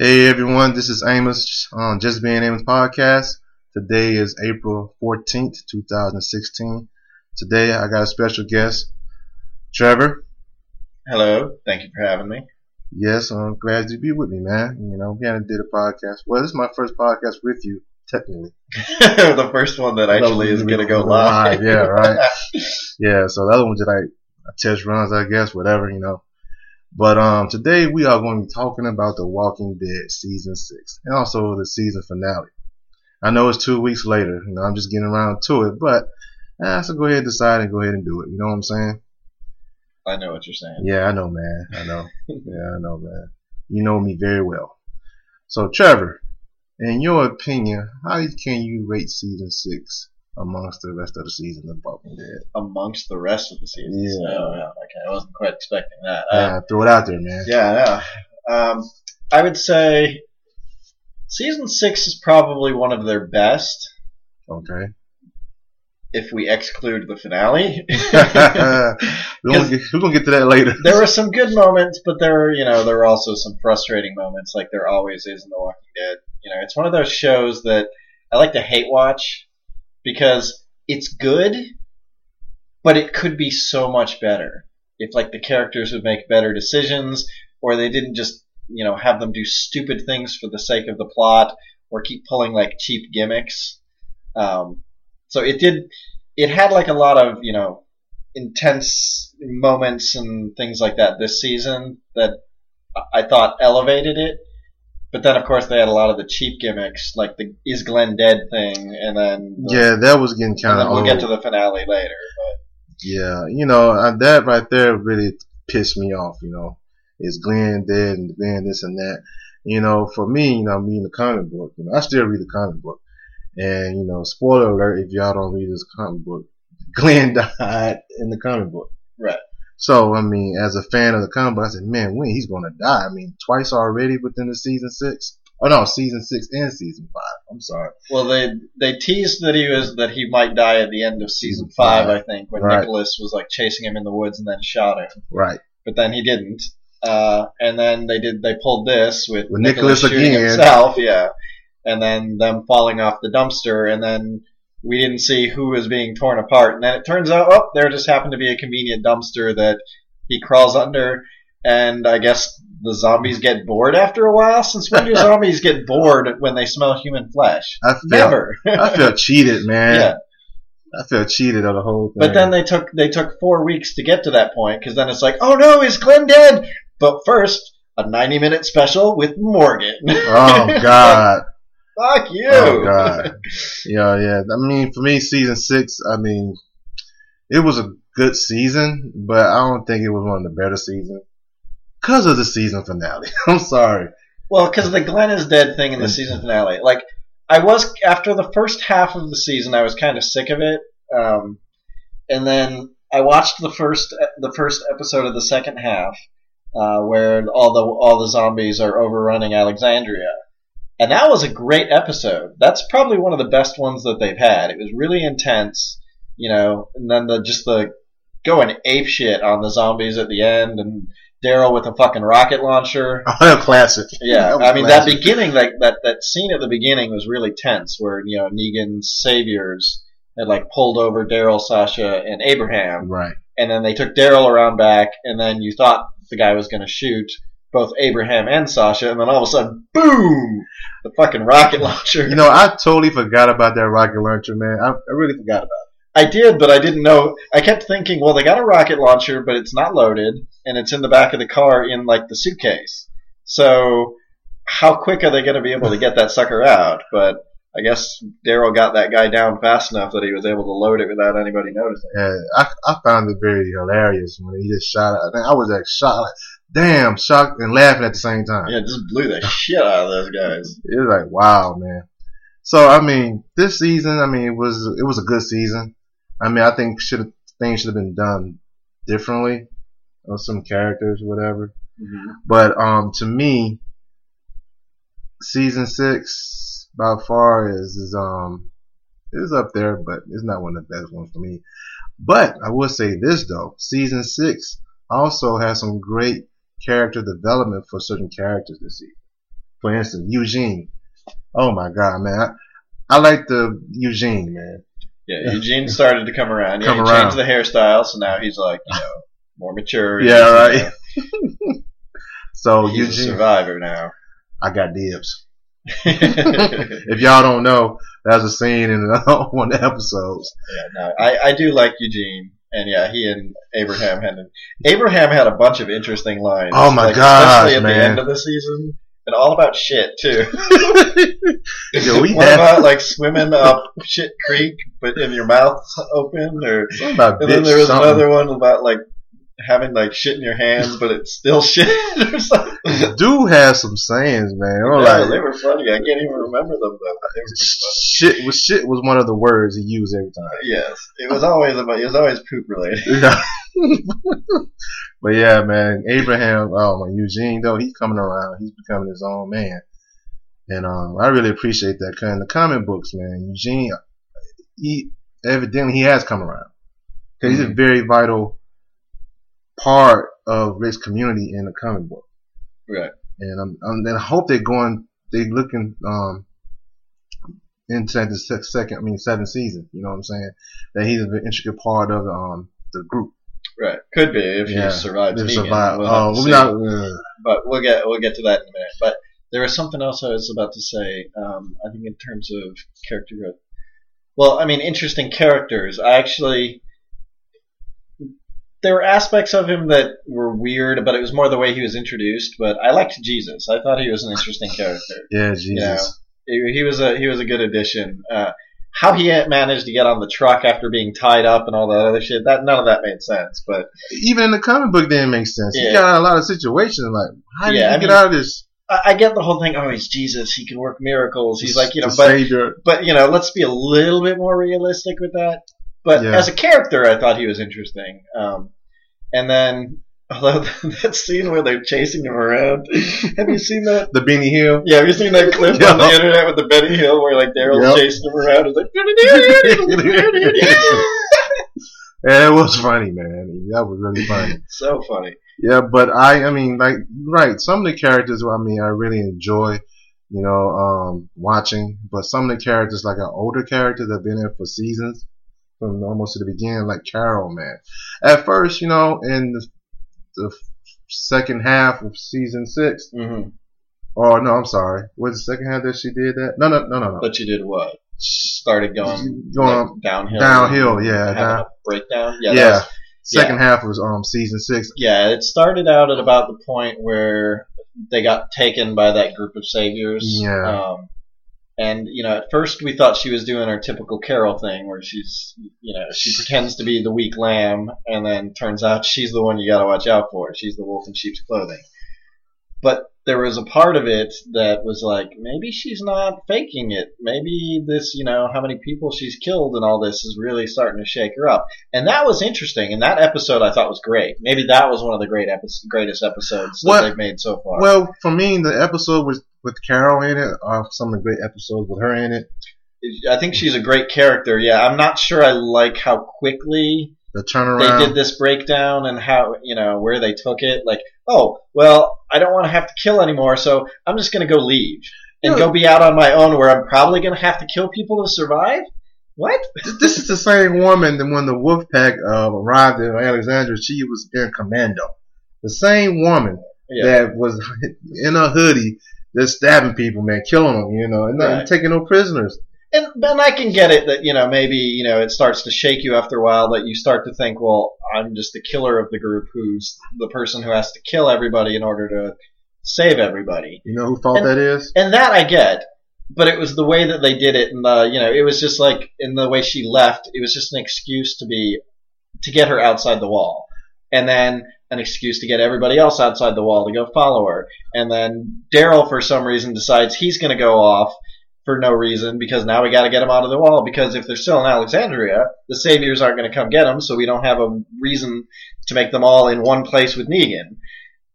Hey everyone, this is Amos on Just Being Amos Podcast. Today is April 14th, 2016. Today I got a special guest, Trevor. Hello, thank you for having me. Yes, I'm glad to be with me, man. You know, we haven't did a podcast. Well, this is my first podcast with you, technically. The first one that actually is going to go live. Yeah, right. Yeah, so the other one did like test runs, I guess, whatever, you know. But today we are going to be talking about The Walking Dead Season 6 and also the season finale. I know it's 2 weeks later, you know, I'm just getting around to it, but so go ahead and decide and go ahead and do it. You know what I'm saying? I know what you're saying. Yeah, I know, man. I know. Yeah, I know, man. You know me very well. So, Trevor, in your opinion, how can you rate Season 6 amongst the rest of the season of Walking Dead? Amongst the rest of the season? Yeah. So, okay, I wasn't quite expecting that. Yeah, throw it out there, man. Yeah, I know. I would say Season 6 is probably one of their best. Okay. If we exclude the finale. We're going to get to that later. There were some good moments, but there were also some frustrating moments like there always is in The Walking Dead. You know, it's one of those shows that I like to hate watch because it's good, but it could be so much better if like the characters would make better decisions or they didn't just, you know, have them do stupid things for the sake of the plot or keep pulling like cheap gimmicks. So it had like a lot of, you know, intense moments and things like that this season that I thought elevated it. But then, of course, they had a lot of the cheap gimmicks, like the Is Glenn Dead thing, and then... yeah, that was getting kind of old. We'll get to the finale later. But. Yeah, you know, that right there really pissed me off, you know. Is Glenn dead and Glenn this and that. You know, for me, you know, I'm reading the comic book. You know, I still read the comic book. And, you know, spoiler alert, if y'all don't read this comic book, Glenn died in the comic book. Right. So, I mean, as a fan of the comic book, I said, man, when he's going to die? I mean, twice already within the season 6. Oh, no, season 6 and season 5. I'm sorry. Well, they teased that he might die at the end of season 5, I think, when Nicholas was, like, chasing him in the woods and then shot him. Right. But then he didn't. And then they pulled this with Nicholas shooting himself. Yeah. And then them falling off the dumpster, and then we didn't see who was being torn apart. And then it turns out, oh, there just happened to be a convenient dumpster that he crawls under, and I guess the zombies get bored after a while? Since when do zombies get bored when they smell human flesh? Never. I feel cheated, man. Yeah. I feel cheated on the whole thing. But then they took 4 weeks to get to that point, because then it's like, oh no, is Glenn dead? But first, a 90-minute special with Morgan. Oh, God. Fuck you! Oh, God. Yeah. I mean, for me, season 6, I mean, it was a good season, but I don't think it was one of the better seasons because of the season finale. I'm sorry. Well, because the Glenn is dead thing in the season finale. Like, after the first half of the season, I was kind of sick of it. And then I watched the first episode of the second half where all the zombies are overrunning Alexandria. And that was a great episode. That's probably one of the best ones that they've had. It was really intense, you know, and then the going ape shit on the zombies at the end and Daryl with a fucking rocket launcher. Oh, classic. Yeah, classic. That beginning, like that scene at the beginning was really tense where, you know, Negan's saviors had like pulled over Daryl, Sasha, and Abraham. Right. And then they took Daryl around back and then you thought the guy was going to shoot both Abraham and Sasha, and then all of a sudden, boom! The fucking rocket launcher. You know, I totally forgot about that rocket launcher, man. I really forgot about it. I did, but I didn't know. I kept thinking, well, they got a rocket launcher, but it's not loaded, and it's in the back of the car in, like, the suitcase. So, how quick are they going to be able to get that sucker out? But I guess Daryl got that guy down fast enough that he was able to load it without anybody noticing. Yeah, I found it very hilarious when he just shot it. I was, like, damn, shocked and laughing at the same time. Yeah, just blew the shit out of those guys. It was like, wow, man. So, I mean, this season, I mean, it was a good season. I mean, I think things should have been done differently on some characters, whatever. Mm-hmm. But to me, season 6 by far is up there, but it's not one of the best ones for me. But I will say this though, season 6 also has some great character development for certain characters this season. For instance, Eugene. Oh my God, man. I like the Eugene, man. Yeah, Eugene started to come around. Yeah, he changed the hairstyle, so now he's like, you know, more mature. Yeah, right. So he's Eugene, a survivor now. I got dibs. If y'all don't know, that's a scene in one of the episodes. Yeah, no, I do like Eugene, and yeah, he and Abraham had a bunch of interesting lines. Oh my gosh, especially at the end of the season, and all about shit too. About like swimming up shit creek, but in your mouth open, or something about, and then there was another one about like having like shit in your hands, but it's still shit or something. Dude has some sayings, man. They were funny. I can't even remember them though. They were funny. Shit was one of the words he used every time. Yes, it was always poop related. But yeah, man, Eugene though, he's coming around. He's becoming his own man, and I really appreciate that. Cause in the comic books, man, Eugene, he has come around. Cause he's a very vital part of this community in the comic book, right? And I hope they're looking into the seventh season. You know what I'm saying? That he's an intricate part of the group, right? Could be if he survives. If survive. But we'll get to that in a minute. But there was something else I was about to say. I think in terms of character growth. Well, I mean, interesting characters. There were aspects of him that were weird, but it was more the way he was introduced. But I liked Jesus. I thought he was an interesting character. Yeah, Jesus. You know, he was a good addition. How he managed to get on the truck after being tied up and all that other shit, none of that made sense. But even in the comic book, didn't make sense. Yeah. He got out of a lot of situations. Like, how did he get out of this? I get the whole thing. Oh, he's Jesus. He can work miracles. He's like, you know, but you know, let's be a little bit more realistic with that. But as a character, I thought he was interesting. And then, although that scene where they're chasing him around, have you seen that? The Benny Hill? Yeah, have you seen that clip on the internet with the Benny Hill where like Daryl's chasing him around? It's like, yeah, it was funny, man. That was really funny. So funny. Yeah, but I mean, like, right, some of the characters, I mean, I really enjoy, you know, watching. But some of the characters, like our older characters that have been there for seasons, from almost to the beginning, like Carol, man. At first, you know, in the second half of season 6. Mm-hmm. Oh no, I'm sorry. Was the second half that she did that? No. But she did what? She started going like, downhill. Downhill, yeah. A breakdown. Yeah. Was, second half was season 6. Yeah, it started out at about the point where they got taken by that group of saviors. Yeah. And, you know, at first we thought she was doing her typical Carol thing where she's, you know, she pretends to be the weak lamb and then turns out she's the one you got to watch out for. She's the wolf in sheep's clothing. But there was a part of it that was like, maybe she's not faking it. Maybe this, you know, how many people she's killed and all this is really starting to shake her up. And that was interesting. And that episode I thought was great. Maybe that was one of the greatest episodes that they've made so far. Well, for me, the episode was with Carol in it, or some of the great episodes with her in it. I think she's a great character, yeah. I'm not sure I like how quickly the turnaround they did this breakdown and how, you know, where they took it. Like, oh, well, I don't want to have to kill anymore, so I'm just going to go leave and go be out on my own where I'm probably going to have to kill people to survive? What? This is the same woman that when the Wolfpack arrived in Alexandria, she was in commando. The same woman that was in a hoodie. They're stabbing people, man, killing them, you know, and not taking no prisoners. And I can get it that, you know, maybe, you know, it starts to shake you after a while that you start to think, well, I'm just the killer of the group who's the person who has to kill everybody in order to save everybody. You know who fault that is? And that I get, but it was the way that they did it and the, you know, it was just like in the way she left, it was just an excuse to get her outside the wall. And then an excuse to get everybody else outside the wall to go follow her. And then Daryl, for some reason, decides he's going to go off for no reason because now we got to get him out of the wall because if they're still in Alexandria, the saviors aren't going to come get him, so we don't have a reason to make them all in one place with Negan.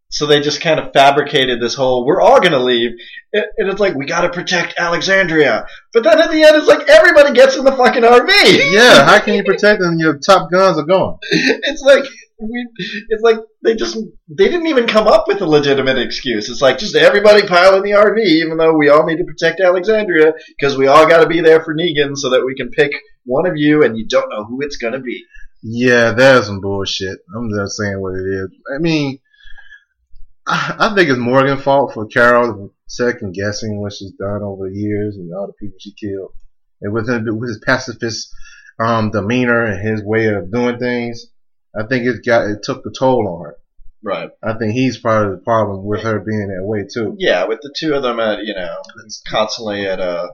So they just kind of fabricated this whole, we're all going to leave, and it's like, we got to protect Alexandria. But then at the end, it's like, everybody gets in the fucking RV. Yeah, how can you protect them? Your top guns are gone. It's like... It's like they didn't even come up with a legitimate excuse. It's like just everybody pile in the RV, even though we all need to protect Alexandria because we all got to be there for Negan, so that we can pick one of you, and you don't know who it's gonna be. Yeah, that's some bullshit. I'm just saying what it is. I mean, I think it's Morgan's fault for Carol second guessing what she's done over the years and all the people she killed, and with his pacifist demeanor and his way of doing things. I think it took the toll on her. Right. I think he's part of the problem with her being that way too. Yeah, with the two of them at constantly at a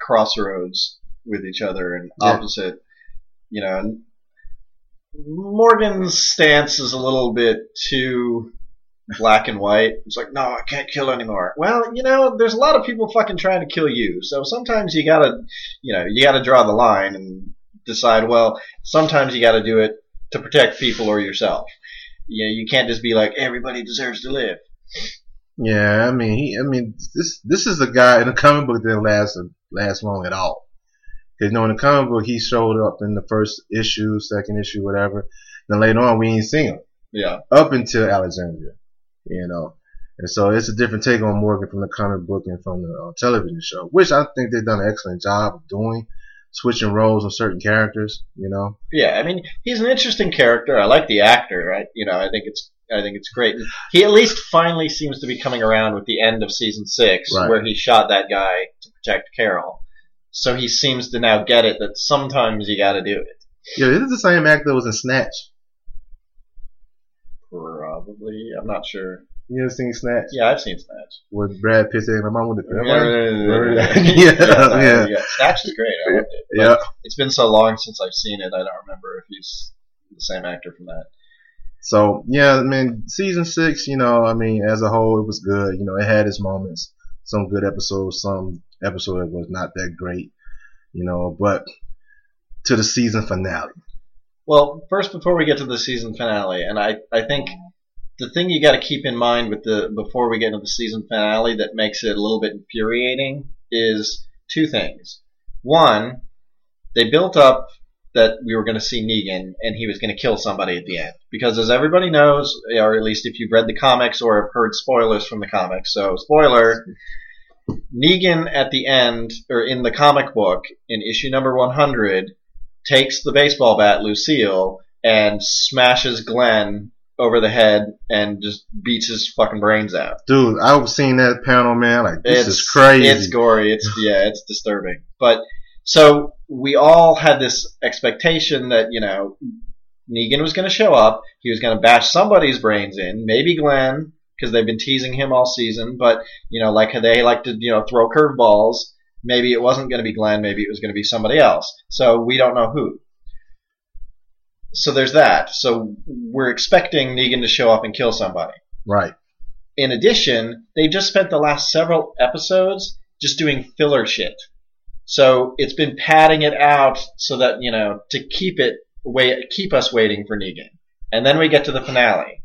crossroads with each other and opposite. You know, Morgan's stance is a little bit too black and white. It's like, no, I can't kill anymore. Well, there's a lot of people fucking trying to kill you, so sometimes you gotta, you gotta draw the line and decide. Well, sometimes you gotta do it to protect people or yourself. You can't just be like, everybody deserves to live. Yeah, I mean, this is a guy in the comic book that didn't last long at all. Because in the comic book he showed up in the first issue, second issue, whatever. Then later on we ain't seen him. Yeah. Up until Alexandria, and so it's a different take on Morgan from the comic book and from the television show, which I think they've done an excellent job of doing. Switching roles of certain characters, Yeah, I mean, he's an interesting character. I like the actor. Right? I think it's great. He at least finally seems to be coming around with the end of season 6, right, where he shot that guy to protect Carol. So he seems to now get it that sometimes you got to do it. Yeah, this is the same actor that was in Snatch. Probably, I'm not sure. You ever seen Snatch? Yeah, I've seen Snatch. With Brad Pitt and my mom with the film. Yeah. Snatch is great. I loved it. Yeah. It's been so long since I've seen it, I don't remember if he's the same actor from that. So, yeah, I mean, season 6, as a whole, it was good. It had its moments. Some good episodes, some episode was not that great, but to the season finale. Well, first, before we get to the season finale, and I think the thing you got to keep in mind before we get into the season finale that makes it a little bit infuriating is two things. One, they built up that we were going to see Negan and he was going to kill somebody at the end because, as everybody knows, or at least if you've read the comics or have heard spoilers from the comics, so spoiler, Negan at the end, or in the comic book in issue number 100, takes the baseball bat, Lucille, and smashes Glenn over the head and just beats his fucking brains out. Dude, I've seen that panel, man. Like, this is crazy. It's gory. It's disturbing. But so we all had this expectation that, Negan was going to show up. He was going to bash somebody's brains in, maybe Glenn, because they've been teasing him all season. But, they like to, throw curveballs. Maybe it wasn't going to be Glenn. Maybe it was going to be somebody else. So we don't know who. So there's that. So we're expecting Negan to show up and kill somebody. Right. In addition, they just spent the last several episodes just doing filler shit. So it's been padding it out so that, to keep us waiting for Negan. And then we get to the finale.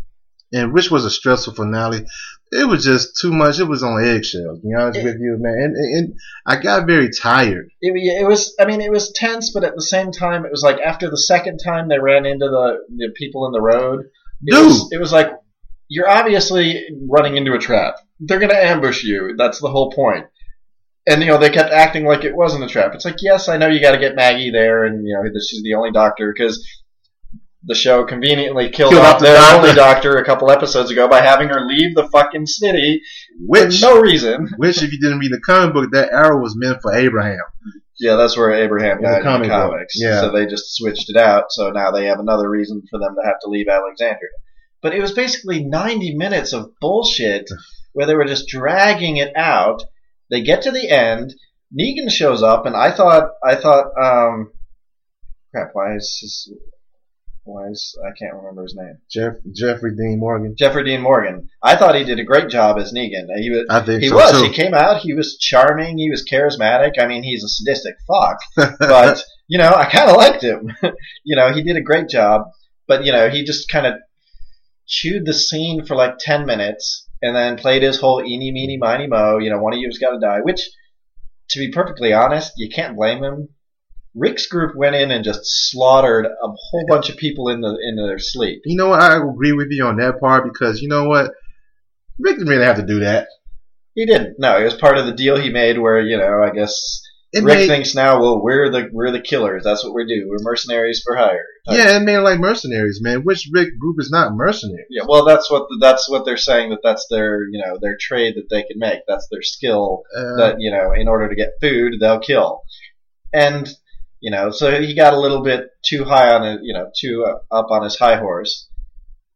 And which was a stressful finale. It was just too much. It was on eggshells, to be honest with you, man. And I got very tired. It was tense, but at the same time, it was like after the second time they ran into the people in the road, it was like, you're obviously running into a trap. They're going to ambush you. That's the whole point. And, they kept acting like it wasn't a trap. It's like, yes, I know you got to get Maggie there, and, she's the only doctor, because the show conveniently killed off their only doctor a couple episodes ago by having her leave the fucking city for no reason. Which, if you didn't read the comic book, that arrow was meant for Abraham. Yeah, that's where Abraham died in the comics. Yeah. So they just switched it out, so now they have another reason for them to have to leave Alexandria. But it was basically 90 minutes of bullshit where they were just dragging it out. They get to the end, Negan shows up, and I thought crap, I can't remember his name. Jeffrey Dean Morgan. Jeffrey Dean Morgan. I thought he did a great job as Negan. He came out. He was charming. He was charismatic. I mean, he's a sadistic fuck. But, I kind of liked him. He did a great job. But, he just kind of chewed the scene for like 10 minutes and then played his whole eeny, meeny, miny, mo, one of you's got to die. Which, to be perfectly honest, you can't blame him. Rick's group went in and just slaughtered a whole bunch of people in their sleep. You know what? I agree with you on that part because you know what? Rick didn't really have to do that. He didn't. No, it was part of the deal he made where, you know, I guess Rick thinks now, well, we're the killers. That's what we do. We're mercenaries for hire. Yeah, it made it like mercenaries, man. Which Rick group is not mercenaries? Yeah, well, that's what they're saying that's their, you know, their trade that they can make. That's their skill that, you know, in order to get food, they'll kill. And, you know, so he got a little bit too high on it, you know, too up on his high horse.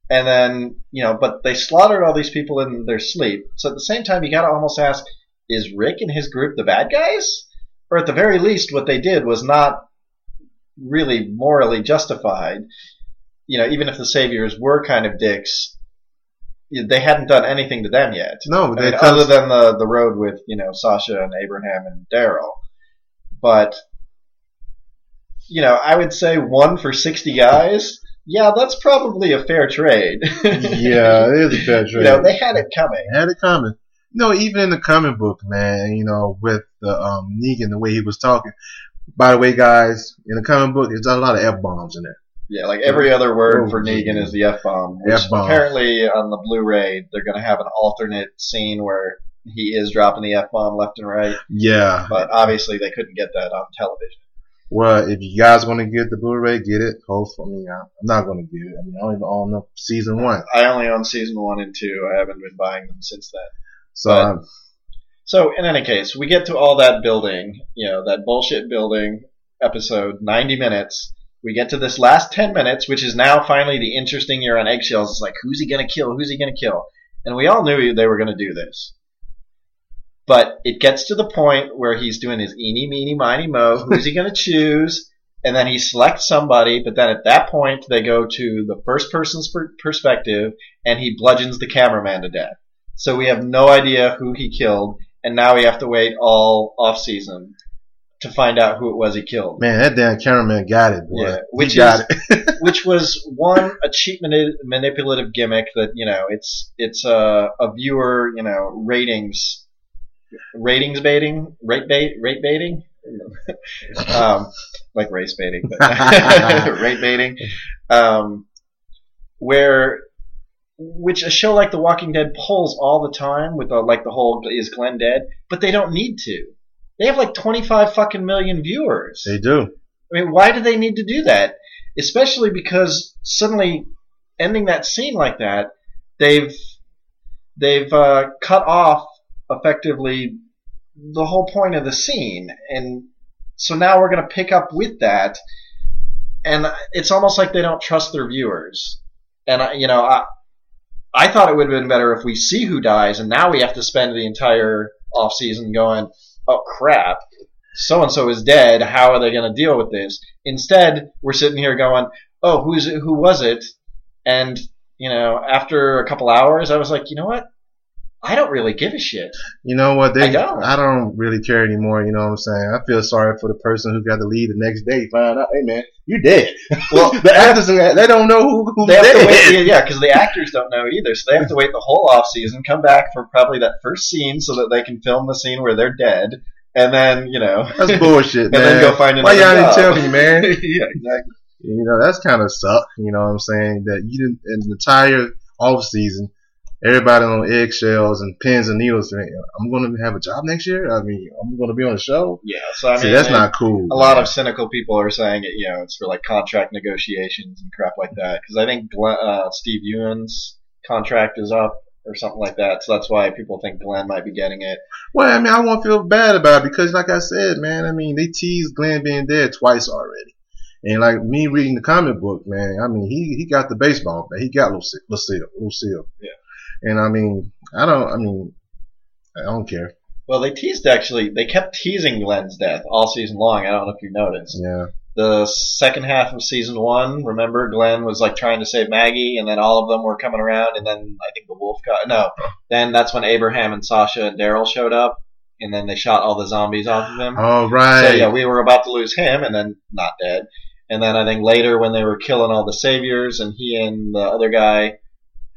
And then, you know, but they slaughtered all these people in their sleep. So at the same time, you got to almost ask, is Rick and his group the bad guys? Or at the very least, what they did was not really morally justified. You know, even if the Saviors were kind of dicks, they hadn't done anything to them yet. No, I mean, other than the road with, you know, Sasha and Abraham and Daryl. But, you know, I would say 1 for 60 guys. Yeah, that's probably a fair trade. Yeah, it is a fair trade. You know, they had it coming. They had it coming. No, even in the comic book, man, you know, with the Negan, the way he was talking. By the way, guys, in the comic book, there's a lot of F-bombs in there. Yeah, like every other word for Negan is the F-bomb. Which F-bomb. Apparently on the Blu-ray, they're going to have an alternate scene where he is dropping the F-bomb left and right. Yeah. But obviously they couldn't get that on television. Well, if you guys want to get the Blu-ray, get it. Hopefully, I'm not going to get it. I mean, I don't even own up season 1. I only own season 1 and 2. I haven't been buying them since then. So in any case, we get to all that building, you know, that bullshit building episode, 90 minutes. We get to this last 10 minutes, which is now finally the interesting you're on eggshells. It's like, who's he going to kill? Who's he going to kill? And we all knew they were going to do this. But it gets to the point where he's doing his eeny, meeny, miny, mo. Who's he going to choose? And then he selects somebody. But then at that point, they go to the first person's perspective, and he bludgeons the cameraman to death. So we have no idea who he killed. And now we have to wait all off-season to find out who it was he killed. Man, that damn cameraman got it, boy. Yeah, which was one, a cheap manipulative gimmick that, you know, it's a viewer, you know, rate baiting, like race baiting, but rate baiting, which a show like The Walking Dead pulls all the time with the whole is Glenn dead, but they don't need to. They have like 25 fucking million viewers. They do. I mean, why do they need to do that? Especially because suddenly ending that scene like that, they've cut off effectively the whole point of the scene, and so now we're going to pick up with that, and it's almost like they don't trust their viewers. And I thought it would have been better if we see who dies, and now we have to spend the entire off season going, oh crap, so and so is dead, how are they going to deal with this? Instead we're sitting here going, oh, who was it? And you know, after a couple hours I was like, you know what, I don't really give a shit. You know what? I don't really care anymore. You know what I'm saying? I feel sorry for the person who got the lead the next day. Find out, hey man, you dead. Well, the actors, they don't know who they dead. Yeah, because the actors don't know either. So they have to wait the whole off season, come back for probably that first scene so that they can film the scene where they're dead, and then you know that's bullshit. And man. Then go find another. Why y'all didn't tell me, man? Yeah, exactly. You know that's kind of suck. You know what I'm saying? That you didn't in the entire off season. Everybody on eggshells and pins and needles. I'm going to have a job next year? I mean, I'm going to be on a show? Yeah. So, I mean, see, that's not cool. A lot of cynical people are saying it, you know, it's for, like, contract negotiations and crap like that. Because I think Steve Ewan's contract is up or something like that. So that's why people think Glenn might be getting it. Well, I mean, I won't feel bad about it because, like I said, man, I mean, they teased Glenn being dead twice already. And, like, me reading the comic book, man, I mean, he got the baseball bat. He got Lucille. Yeah. And I don't care. Well, they kept teasing Glenn's death all season long. I don't know if you noticed. Yeah. The second half of season 1, remember, Glenn was like trying to save Maggie, and then all of them were coming around, and then I think then that's when Abraham and Sasha and Daryl showed up, and then they shot all the zombies off of him. Oh, right. So, yeah, we were about to lose him, and then not dead. And then I think later when they were killing all the Saviors, and he and the other guy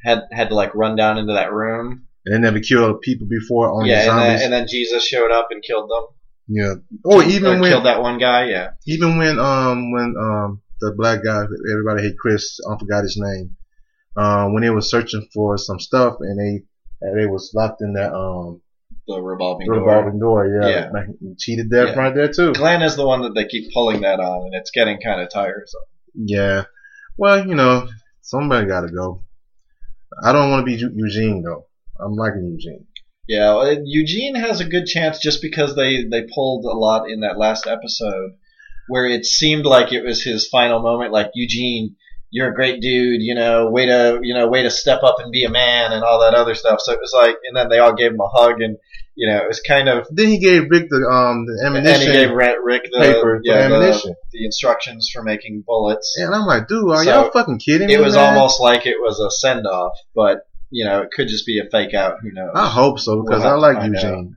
had to like run down into that room. And they never killed people before on the zombies. And then Jesus showed up and killed them. Yeah. Oh, even when killed that one guy. Yeah. Even when the black guy, everybody hate Chris. I forgot his name. When they were searching for some stuff and they was locked in that the revolving door. Yeah. Like, cheated death right there too. Glenn is the one that they keep pulling that on, and it's getting kind of tiresome. Yeah. Well, you know, somebody got to go. I don't want to be Eugene though. I'm liking Eugene. Yeah, Eugene has a good chance just because they pulled a lot in that last episode where it seemed like it was his final moment. Like, Eugene, you're a great dude, way to step up and be a man and all that other stuff. So it was like, and then they all gave him a hug, and it was kind of. Then he gave Rick the ammunition. And he gave Rick the paper for ammunition, the instructions for making bullets. And I'm like, dude, are y'all fucking kidding me? It was almost like it was a send off, but. You know, it could just be a fake out. Who knows? I hope so, because I like Eugene.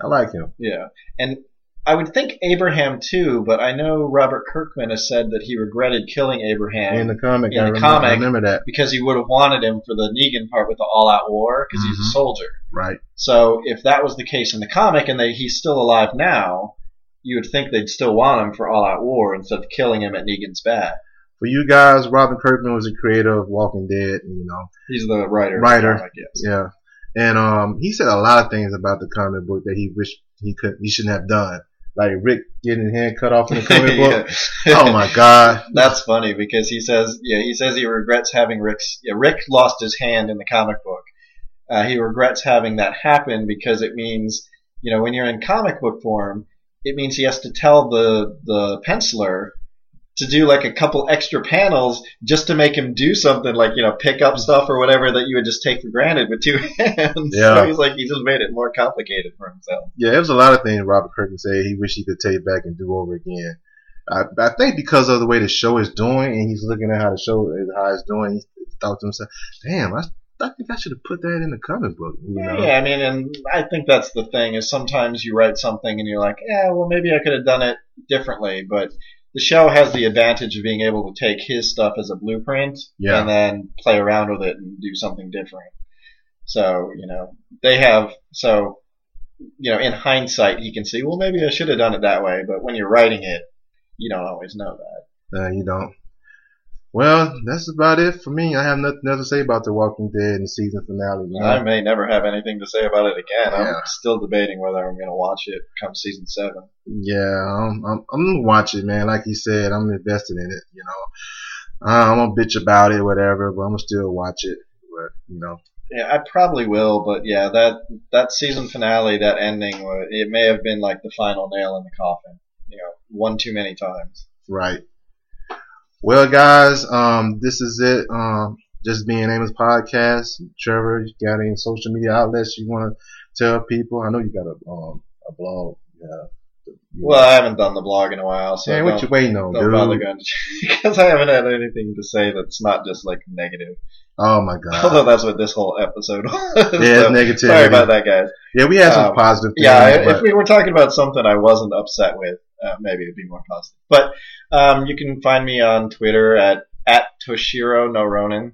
I like him. Yeah. And I would think Abraham, too, but I know Robert Kirkman has said that he regretted killing Abraham. In the comic. I remember that. Because he would have wanted him for the Negan part with the all-out war, because he's a soldier. Right. So if that was the case in the comic, and he's still alive now, you would think they'd still want him for all-out war instead of killing him at Negan's back. For you guys, Robert Kirkman was the creator of Walking Dead. You know, he's the writer, I guess. Yeah, and he said a lot of things about the comic book that he wished he shouldn't have done, like Rick getting his hand cut off in the comic book. Oh my God, that's funny because he says he regrets having Rick lost his hand in the comic book. He regrets having that happen because it means when you're in comic book form, it means he has to tell the penciler to do like a couple extra panels just to make him do something like, pick up stuff or whatever that you would just take for granted with two hands. Yeah. So he just made it more complicated for himself. Yeah, it was a lot of things Robert Kirkman said he wished he could take back and do over again. I think because of the way the show is doing and he's looking at how it's doing, he thought to himself, damn, I think I should have put that in the comic book. Yeah, I mean, and I think that's the thing is sometimes you write something and you're like, maybe I could have done it differently, but the show has the advantage of being able to take his stuff as a blueprint and then play around with it and do something different. So, in hindsight, he can see, well, maybe I should have done it that way. But when you're writing it, you don't always know that. You don't. Well, that's about it for me. I have nothing else to say about The Walking Dead and the season finale. I may never have anything to say about it again. Yeah. I'm still debating whether I'm going to watch it come season 7. Yeah, I'm going to watch it, man. Like you said, I'm invested in it, I'm going to bitch about it, whatever, but I'm going to still watch it, but. Yeah, I probably will, but yeah, that season finale, that ending, it may have been like the final nail in the coffin, one too many times. Right. Well, guys, this is it. Just Being Amos Podcast. Trevor, you got any social media outlets you want to tell people? I know you got a blog. Yeah. Well, I haven't done the blog in a while, so what you waiting on, dude? Don't bother going because I haven't had anything to say that's not just like negative. Oh my God! Although that's what this whole episode was. Yeah, it's negative. Sorry about that, guys. Yeah, we had some positive things. Yeah, if we were talking about something I wasn't upset with. Maybe it'd be more positive. But you can find me on Twitter at Toshiro No Ronin,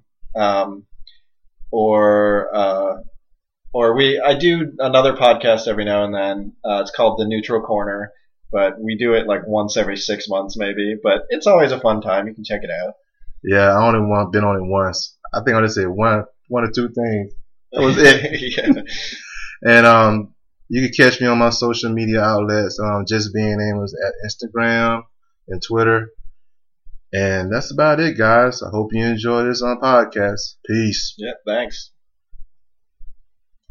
or I do another podcast every now and then. It's called The Neutral Corner, but we do it like once every 6 months maybe. But it's always a fun time. You can check it out. Yeah, I only been on it once. I think I just said one or two things. That was it. Yeah. And you can catch me on my social media outlets, Just Being Amos at Instagram and Twitter. And that's about it, guys. I hope you enjoy this podcast. Peace. Yeah, thanks.